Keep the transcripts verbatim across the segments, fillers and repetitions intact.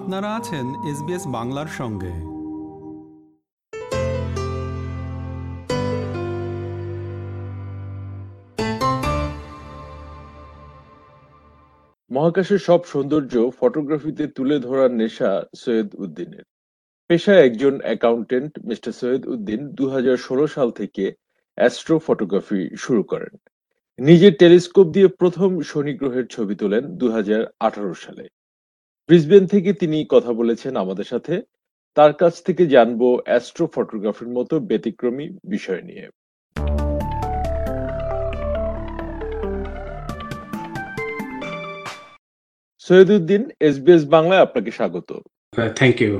আপনারা আছেন S B S বাংলার সঙ্গে। মহাকাশের সব সৌন্দর্য ফটোগ্রাফিতে তুলে ধরার নেশা সৈয়দ উদ্দিনের। পেশায় একজন অ্যাকাউন্টেন্ট, মিস্টার সৈয়দ উদ্দিন দু হাজার ষোলো সাল থেকে অ্যাস্ট্রো ফটোগ্রাফি শুরু করেন। নিজের টেলিস্কোপ দিয়ে প্রথম শনি গ্রহের ছবি তোলেন দু হাজার আঠারো সালে। ব্রিসবেন থেকে তিনি কথা বলেছেন আমাদের সাথে। তার কাছ থেকে জানবো অ্যাস্ট্রো ফটোগ্রাফির মতো ব্যতিক্রমী বিষয় নিয়ে। Syed Uddin, S B S বাংলায় আপনাকে স্বাগত। থ্যাংক ইউ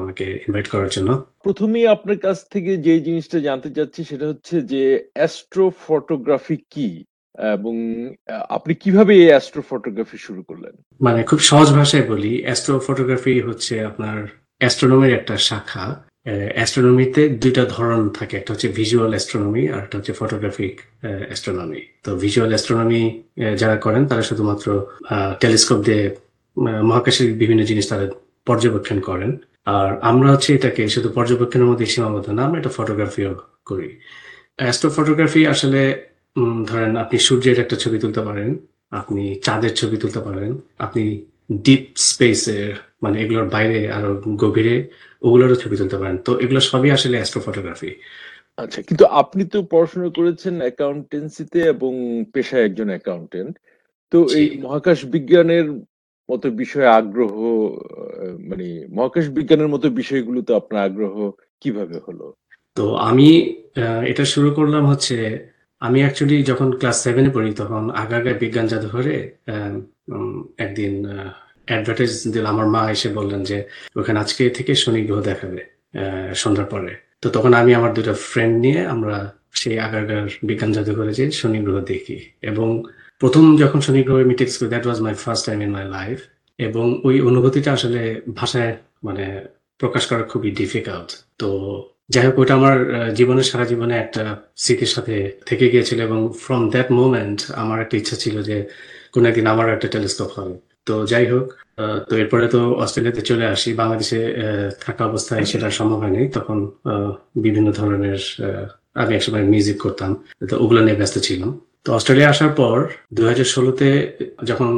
আমাকে ইনভাইট করার জন্য। প্রথমেই আপনার কাছ থেকে যে জিনিসটা জানতে চাচ্ছি সেটা হচ্ছে যে অ্যাস্ট্রো ফটোগ্রাফি কি এবং আপনি কিভাবে এই অ্যাস্ট্রো ফটোগ্রাফি শুরু করলেন? মানে খুব সহজ ভাষায় বলি, অ্যাস্ট্রো ফটোগ্রাফি হচ্ছে আপনার অ্যাস্ট্রোনমির একটা শাখা। অ্যাস্ট্রোনমিতে দুইটা ধরন থাকে, একটা হচ্ছে ভিজুয়াল অ্যাস্ট্রোনমি আর একটা হচ্ছে ফটোগ্রাফিক অ্যাস্ট্রোনমি। তো ভিজুয়াল অ্যাস্ট্রোনমি যারা করেন তারা শুধুমাত্র টেলিস্কোপ দিয়ে মহাকাশের বিভিন্ন জিনিস তারা পর্যবেক্ষণ করেন, আর আমরা হচ্ছে এটাকে শুধু পর্যবেক্ষণের মধ্যে সীমাবদ্ধ না, আমরা এটা ফটোগ্রাফিও করি। অ্যাস্ট্রো ফটোগ্রাফি আসলে ধরেন আপনি সূর্যের একটা ছবি তুলতে পারেন, আপনি চাঁদের ছবি তুলতে পারেন, আপনি ডিপ স্পেসের মানে এগুলোর বাইরে আরো গভীরে ওগুলোরও ছবি তুলতে পারেন। তো এগুলো সবই আসলে অ্যাস্ট্রো ফটোগ্রাফি। আচ্ছা, কিন্তু আপনি তো পড়াশোনা করেছেন অ্যাকাউন্টেন্সিতে এবং পেশায় একজন অ্যাকাউন্টেন্ট, তো এই মহাকাশ বিজ্ঞানের মতো বিষয়ে আগ্রহ মানে মহাকাশ বিজ্ঞানের মতো বিষয়গুলোতে আপনার আগ্রহ কিভাবে হলো? তো আমি এটা শুরু করলাম হচ্ছে আমি অ্যাকচুয়ালি যখন ক্লাস সেভেনে পড়ি তখন আগাগা বিজ্ঞান জাদুঘরে একদিন অ্যাডভার্টাইজ দিল। আমার মা এসে বললেন যে ওখানে আজকে থেকে শনি গ্রহ দেখাবে সন্ধ্যার পরে। তো তখন আমি আমার দুটো ফ্রেন্ড নিয়ে আমরা সেই আগাগার বিজ্ঞান জাদুঘরে যে শনি গ্রহ দেখি, এবং প্রথম যখন শনি গ্রহ আমি telescope, that was my first time in my life. এবং ওই অনুভূতিটা আসলে ভাষায় মানে প্রকাশ করা খুবই ডিফিকাল্ট। তো যাই হোক, ওটা আমার জীবনের সারা জীবনে একটা স্মৃতির সাথে থেকে গিয়েছিল, এবং ফ্রম দ্যাট মোমেন্ট আমার একটা ইচ্ছা ছিল যে কোনো একদিন আমার একটা টেলিস্কোপ হবে। তো যাই হোক, তো এরপরে তো অস্ট্রেলিয়াতে চলে আসি। বাংলাদেশে থাকা অবস্থায় সেটা সম্ভব হয়নি, তখন বিভিন্ন ধরনের আমি একসময় মিউজিক করতাম, তো ওগুলো নিয়ে ব্যস্ত ছিলাম। তো অস্ট্রেলিয়া আসার পর দু হাজার ষোলোতে যখন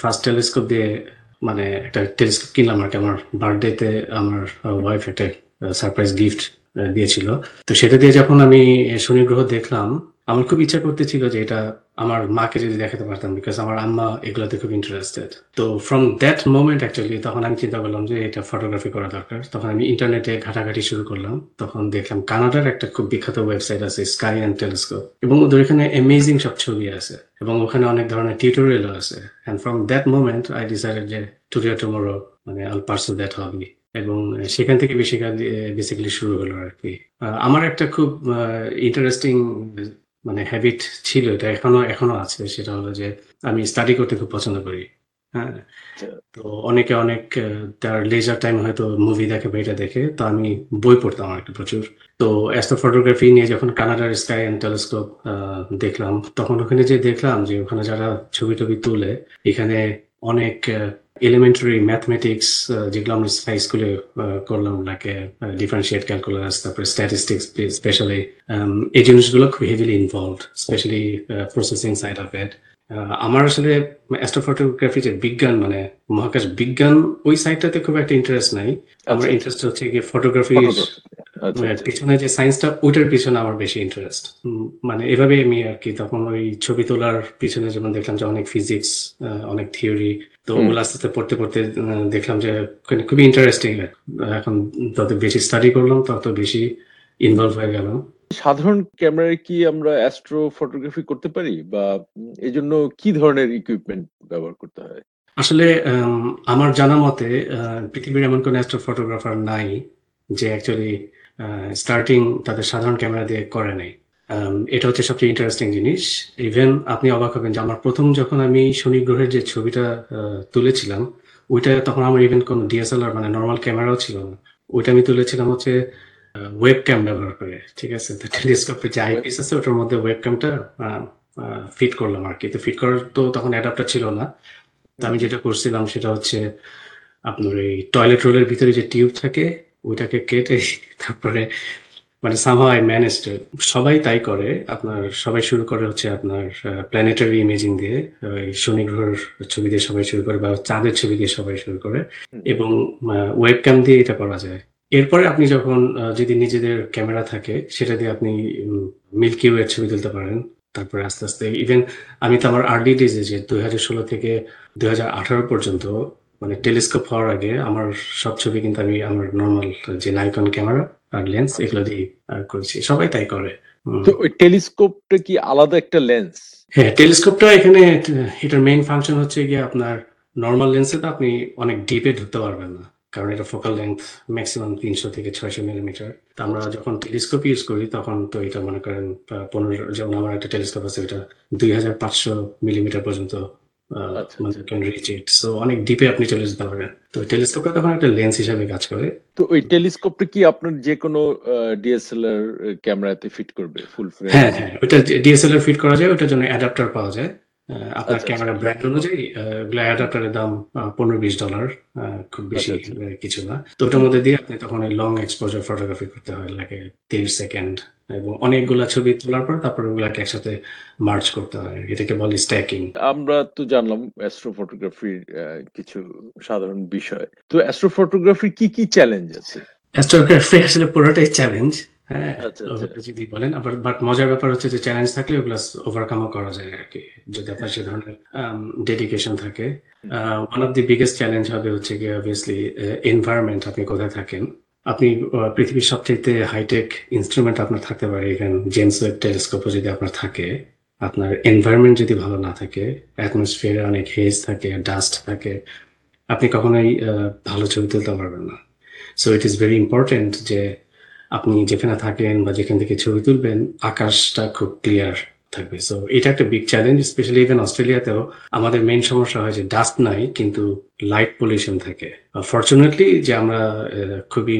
ফার্স্ট টেলিস্কোপ দিয়ে মানে একটা টেলিস্কোপ কিনলাম আর কি, আমার বার্থডেতে আমার ওয়াইফ একটা সারপ্রাইজ গিফট দিয়েছিল। তো সেটা দিয়ে যখন আমি শনি গ্রহ দেখলাম আমার খুব ইচ্ছা করতে ছিল যে এটা আমার মাকে যদি দেখাতে পারতাম, বিকজ আমার আম্মা এগুলোতে খুব ইন্টারেস্টেড। তো ফ্রম দ্যাট মোমেন্ট অ্যাকচুয়ালি তখন আমি চিন্তা করলাম যে এটা ফটোগ্রাফি করা দরকার। তখন আমি ইন্টারনেটে ঘাটাঘাটি শুরু করলাম, তখন দেখলাম কানাডার একটা খুব বিখ্যাত ওয়েবসাইট আছে স্কাই অ্যান্ড টেলিস্কোপ, এবং ওদের এখানে অ্যামেজিং সব ছবি আছে এবং ওখানে অনেক ধরনের টিউটোরিয়ালও আছে। And from that moment I decided যে টুডে অর টুমরো মানে I will pursue that hobby, এবং সেখান থেকে বিষয়টা বেসিক্যালি শুরু হলো আর কি। আমার একটা খুব ইন্টারেস্টিং মানে হ্যাবিট ছিল, এটা এখনো এখনো আছে, সেটা হলো যে আমি স্টাডি করতে খুব পছন্দ করি। হ্যাঁ, তো অনেকে অনেক তার লেজার টাইম হয়তো মুভি দেখে বা এটা দেখে, তো আমি বই পড়তাম আর কি প্রচুর। তো অ্যাস্ট্রো ফটোগ্রাফি নিয়ে যখন কানাডার স্কাই অ্যান্ড টেলিস্কোপ দেখলাম, তখন ওখানে যে দেখলাম যে ওখানে যারা ছবি টবি তোলে এখানে অনেক এলিমেন্টারি ম্যাথমেটিক্স যেগুলো আমরা হাই স্কুলে করলাম, ওনাকে ডিফারেন্সিয়েট ক্যালকুলাস, তারপরে স্ট্যাটিস্টিক্স স্পেশালি, এই জিনিসগুলো খুব heavily involved, specially processing side of it. আমার আসলে অ্যাস্ট্রো ফটোগ্রাফি যে বিজ্ঞান মানে মহাকাশ বিজ্ঞান ওই সাইডটাতে খুব একটা ইন্টারেস্ট নাই। আমার ইন্টারেস্ট হচ্ছে গিয়ে ফটোগ্রাফি পিছনে যে সায়েন্সটা, ওইটার পিছনে আমার বেশি ইন্টারেস্ট। মানে এভাবে আমি আর কি তখন ওই ছবি তোলার পিছনে যেমন দেখলাম যে অনেক ফিজিক্স, অনেক থিওরি, তো ওগুলো আস্তে আস্তে পড়তে পড়তে দেখলাম যে খুবই ইন্টারেস্টিং। এখন যত বেশি স্টাডি করলাম তত বেশি ইনভলভ হয়ে গেলাম। সাধারণ ক্যামেরায় কি আমরা অ্যাস্ট্রো ফটোগ্রাফি করতে পারি, বা এর জন্য কি ধরনের ইকুইপমেন্ট ব্যবহার করতে হয়? আসলে আমার জানা মতে পৃথিবীর এমন কোন অ্যাস্ট্রো ফটোগ্রাফার নাই যে অ্যাকচুয়ালি স্টার্টিং তাদের সাধারণ ক্যামেরা দিয়ে করে নাই। এটা হচ্ছে সবচেয়ে ইন্টারেস্টিং জিনিস। ইভেন আপনি অবাক হবেন যে আমার প্রথম যখন আমি শনি গ্রহের যে ছবিটা তুলেছিলাম ওইটা তখন আমার ইভেন কোনো ডিএসএলআর মানে নর্মাল ক্যামেরাও ছিল না, ওইটা আমি তুলেছিলাম হচ্ছে ওয়েব ক্যাম ব্যবহার করে। ঠিক আছে, তো টেলিস্কোপের যে আইপিস আছে ওটার মধ্যে ওয়েব ক্যামটা ফিট করলাম আর কি। তো ফিট করার তো তখন অ্যাডাপ্টার ছিল না, তো আমি যেটা করছিলাম সেটা হচ্ছে আপনার এই টয়লেট রোলের ভিতরে যে টিউব থাকে ওইটাকে কেটে তারপরে মানে সামহাও আই ম্যানেজড। সবাই তাই করে, আপনার সবাই শুরু করে হচ্ছে আপনার প্ল্যানেটারি ইমেজিং দিয়ে, শনি গ্রহের ছবি দিয়ে সবাই শুরু করে বা চাঁদের ছবি দিয়ে সবাই শুরু করে, এবং ওয়েবক্যাম দিয়ে এটা করা যায়। এরপরে আপনি যখন যদি নিজেদের ক্যামেরা থাকে সেটা দিয়ে আপনি মিল্কি ওয়ের ছবি তুলতে পারেন। তারপরে আস্তে আস্তে ইভেন আমি তো আমার আর্লি ডেজে যে দুই হাজার ষোলো থেকে দুই হাজার আঠারো পর্যন্ত মানে টেলিস্কোপ হওয়ার আগে আমার সব ছবি কিন্তু আমি আমার নর্মাল যে নাইকন ক্যামেরা আর লেন্স এগুলো দিয়ে করেছি। সবাই তাই করে। তো ওই টেলিস্কোপটা কি আলাদা একটা লেন্স? হ্যাঁ, টেলিস্কোপটা এখানে এটার মেইন ফাংশন হচ্ছে গিয়ে আপনার নর্মাল লেন্সে তো আপনি অনেক ডিপে ঢুকতে পারবেন না, কারণ এটা ফোকাল লেন্থ ম্যাক্সিমাম তিনশো থেকে ছয়শো মিলিমিটার। তো আমরা যখন টেলিস্কোপ ইউজ করি তখন তো এটা মনে করেন পনেরো, যেমন আমার একটা টেলিস্কোপ আছে এটা দুই হাজার পাঁচশো মিলিমিটার পর্যন্ত অনেক ডিপে আপনি চলে যেতে পারবেন। তো টেলিস্কোপটা তখন একটা লেন্স হিসাবে কাজ করে। তো ওই টেলিস্কোপটা কি আপনার যে কোনো ডিএসএলআর ক্যামেরাতে ফিট করবে ফুল ফ্রেম? হ্যাঁ হ্যাঁ, ওটা ডিএসএলআর ফিট করা যায়, ওটার জন্য অ্যাডাপ্টার পাওয়া যায়। আপনার ক্যামেরা ব্র্যান্ড অনুযায়ী অ্যাডাপ্টারের দাম পনেরো বিশ ডলার, খুব বেশি কিছু না। তো ওটার মধ্যে দিয়ে আপনি তখন লং এক্সপোজার ফটোগ্রাফি করতে হয়, লাগে তিরিশ সেকেন্ড, এবং অনেকগুলা ছবি তোলার পর তারপরে ওগুলাকে একসাথে মার্জ করতে হয়, এটাকে বলে স্ট্যাকিং। আমরা তো জানলাম অ্যাস্ট্রো ফটোগ্রাফির কিছু সাধারণ বিষয়। তো অ্যাস্ট্রো ফটোগ্রাফির কি কি চ্যালেঞ্জ আছে? অ্যাস্ট্রোগ্রাফি আসলে পুরোটাই চ্যালেঞ্জ। হ্যাঁ, যদি বলেন আবার, বাট মজার ব্যাপার হচ্ছে যে চ্যালেঞ্জ থাকলে ওগুলো ওভারকামও করা যায় আর কি, যদি আপনার সে ধরনের ডেডিকেশন থাকে। One of the biggest challenge হবে হচ্ছে কি অবভিয়াসলি এনভায়রনমেন্ট, আপনি কোথায় থাকেন। আপনি পৃথিবীর সবচেয়ে হাইটেক ইনস্ট্রুমেন্ট আপনার থাকতে পারে, এখানে জেমস ওয়েব টেলিস্কোপও যদি আপনার থাকে, আপনার এনভায়রনমেন্ট যদি ভালো না থাকে, অ্যাটমসফিয়ারে অনেক হেজ থাকে, ডাস্ট থাকে, আপনি কখনোই ভালো ছবি তুলতে পারবেন না। So it is very important যে আপনি যেখানে থাকেন বা যেখান থেকে ছবি তুলবেন আকাশটা খুব ক্লিয়ার থাকবে। সো এটা একটা বিগ চ্যালেঞ্জ, স্পেশালি ইভেন অস্ট্রেলিয়াতেও আমাদের মেইন সমস্যা হয় যে ডাস্ট নাই কিন্তু লাইট পলিউশন থাকে। ফর্চুনেটলি যে আমরা খুবই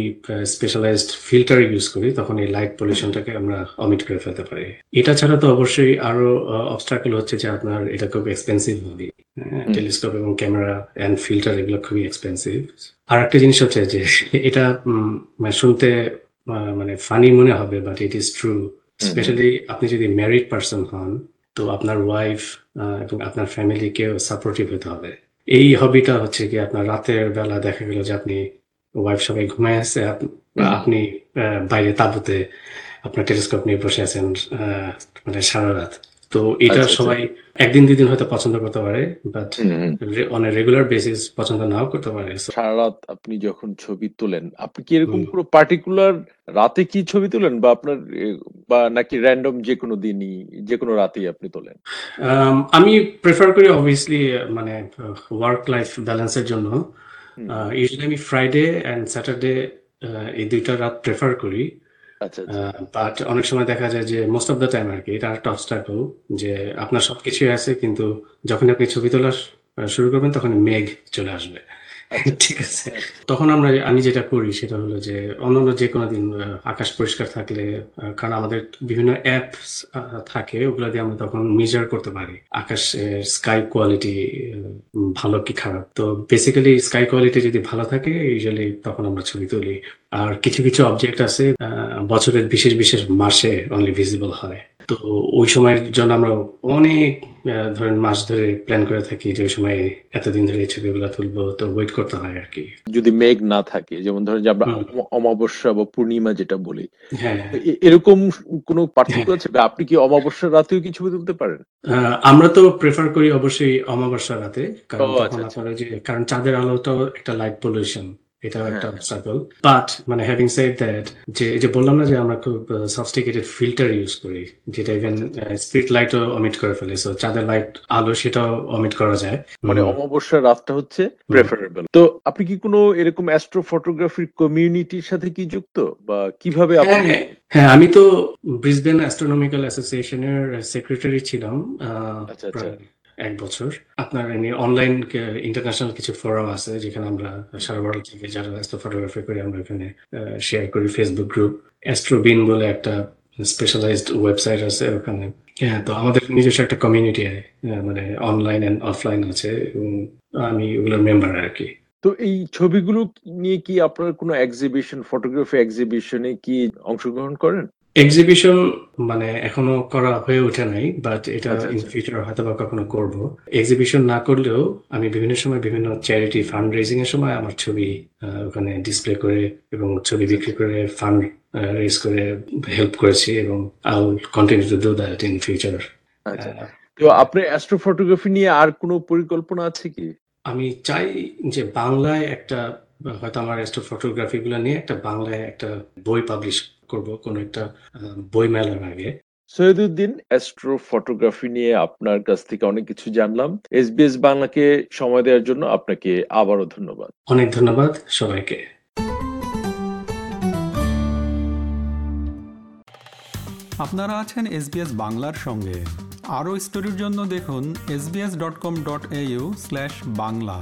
স্পেশালাইজড ফিল্টার ইউজ করি, তখন এই লাইট পলিউশনটাকে আমরা অমিট করে ফেলতে পারি। এটা ছাড়া তো অবশ্যই আরো অবস্ট্রাকল হচ্ছে যে আপনার এটা খুব এক্সপেন্সিভ হবে, টেলিস্কোপ এবং ক্যামেরা অ্যান্ড ফিল্টার এগুলো খুবই এক্সপেন্সিভ। আর একটা জিনিস হচ্ছে যে এটা শুনতে মানে ফানি মনে হবে but it is true, specially আপনি যদি ম্যারিড পার্সন হন তো আপনার ওয়াইফ এবং আপনার ফ্যামিলিকে সাপোর্টিভ হতে হবে। এই হবিটা হচ্ছে কি আপনার রাতের বেলা দেখা গেল যে আপনি ওয়াইফ সবাই ঘুমায় আছে, আপনি বাইরে তাঁবুতে আপনার টেলিস্কোপ নিয়ে বসে আছেন মানে সারা রাত। তো এটা সবাই একদিন দুদিন হয়তো পছন্দ করতে পারে but on a regular basis পছন্দ নাও করতে পারে। সারা রাত আপনি যখন ছবি তোলেন আপনি কি এরকম পুরো পার্টিকুলার রাতে কি ছবি তোলেন বা আপনার বা নাকি র্যান্ডম যে কোনো দিনই যে কোনো রাতেই আপনি তোলেন? আমি প্রেফার করি অবভিয়াসলি মানে ওয়ার্ক লাইফ ব্যালেন্সের জন্য ইউজুয়ালি আমি ফ্রাইডে এন্ড স্যাটারডে এই দুইটা রাত প্রেফার করি। বাট অনেক সময় দেখা যায় যে মোস্ট অফ দ্য টাইম আর কি এটা একটা অবস্ট্রাকল যে আপনার সবকিছুই আছে কিন্তু যখন আপনি ছবি তোলা শুরু করবেন তখন মেঘ চলে আসবে, ঠিক আছে? তখন আমরা আমি যেটা করি সেটা হলো যে অন্যান্য যে কোনো দিন আকাশ পরিষ্কার থাকলে, কারণ আমাদের বিভিন্ন অ্যাপ থাকে ওগুলো দিয়ে আমরা তখন মেজার করতে পারি আকাশের স্কাই কোয়ালিটি ভালো কি খারাপ। তো বেসিক্যালি স্কাই কোয়ালিটি যদি ভালো থাকে ইউজুয়ালি তখন আমরা ছবি তুলি। আর কিছু কিছু অবজেক্ট আছে বছরের বিশেষ বিশেষ মাসে অনলি ভিজিবল হয়, তো ওই সময়ের জন্য আমরা অনেক ধরেন মাস ধরে প্ল্যান করে থাকি যে ওই সময় এতদিন ধরে এই ছবিগুলো তুলবো, তো ওয়েট করতে হয় আর কি। যদি মেঘ না থাকে, যেমন ধরেন যে আমরা অমাবস্যা বা পূর্ণিমা যেটা বলি, হ্যাঁ এরকম কোনো পার্থক্য আছে? আপনি কি অমাবস্যার রাতেও কি ছবি তুলতে পারেন? আমরা তো প্রেফার করি অবশ্যই অমাবস্যার রাতে, কারণ কারণ চাঁদের আলোটাও একটা লাইট পলিউশন, এটাও একটা অবস্ট্রাকল। বাট মানে হ্যাভিং সেড দ্যাট, যে এই যে বললাম না যে আমরা খুব সফিস্টিকেটেড ফিল্টার ইউজ করি যেটা ইভেন স্ট্রিট লাইটও অমিট করে ফেলে, সো চাঁদের লাইট আলো সেটাও অমিট করা যায়। মানে অমাবস্যার রাতটা হচ্ছে প্রেফারেবল। তো আপনি কি কোনো এরকম অ্যাস্ট্রো ফটোগ্রাফির কমিউনিটির সাথে কি যুক্ত বা কিভাবে আপনি? হ্যাঁ, আমি তো ব্রিসবেন অ্যাস্ট্রোনমিক্যাল অ্যাসোসিয়েশনের সেক্রেটারি ছিলাম এক বছর। আপনার অনলাইন ইন্টারন্যাশনাল কিছু ফোরাম আছে যেখানে আমরা সারা ওয়ার্ল্ড থেকে যারা অ্যাস্ট্রো ফটোগ্রাফি করি আমরা এখানে শেয়ার করি। ফেসবুক গ্রুপ অ্যাস্ট্রোবিন বলে একটা স্পেশালাইজড ওয়েবসাইট আছে ওখানে। হ্যাঁ, তো আমাদের নিজস্ব একটা কমিউনিটি মানে অনলাইন অ্যান্ড অফলাইন আছে এবং আমি ওগুলোর মেম্বার আর কি। তো এই ছবিগুলো নিয়ে কি আপনার কোনো এক্সিবিশন, ফটোগ্রাফি এক্সিবিশনে কি অংশগ্রহণ করেন? এক্সিবিশন মানে এখনো করা হয়ে ওঠে নাই, বাট এটা ইন ফিউচার হয়তো বা কখনো করবো। এক্সিবিশন না করলেও আমি বিভিন্ন সময় বিভিন্ন চ্যারিটি ফান্ড রেজিং এর সময় আমার ছবি ওখানে ডিসপ্লে করে এবং ছবি বিক্রি করে ফান্ড রেজ করে হেল্প করেছি, এবং I will continue to do that in future. তো আপনার অ্যাস্ট্রোফটোগ্রাফি নিয়ে আর কোনো পরিকল্পনা আছে কি? আমি চাই যে বাংলায় একটা, হয়তো আমার অ্যাস্ট্রোফটোগ্রাফি গুলো নিয়ে একটা বাংলায় একটা বই পাবলিশ করবো কোনো একটা বই মেলার আগে। সৈয়দ উদ্দিন, অ্যাস্ট্রো ফটোগ্রাফি নিয়ে আপনার কাছ থেকে অনেক কিছু জানলাম। এসবিএস বাংলাকে সময় দেওয়ার জন্য আপনাকে আবারও ধন্যবাদ। অনেক ধন্যবাদ সবাইকে। আপনারা আছেন এসবিএস বাংলার সঙ্গে। আরও স্টোরির জন্য দেখুন S B S dot com dot A U slash Bangla.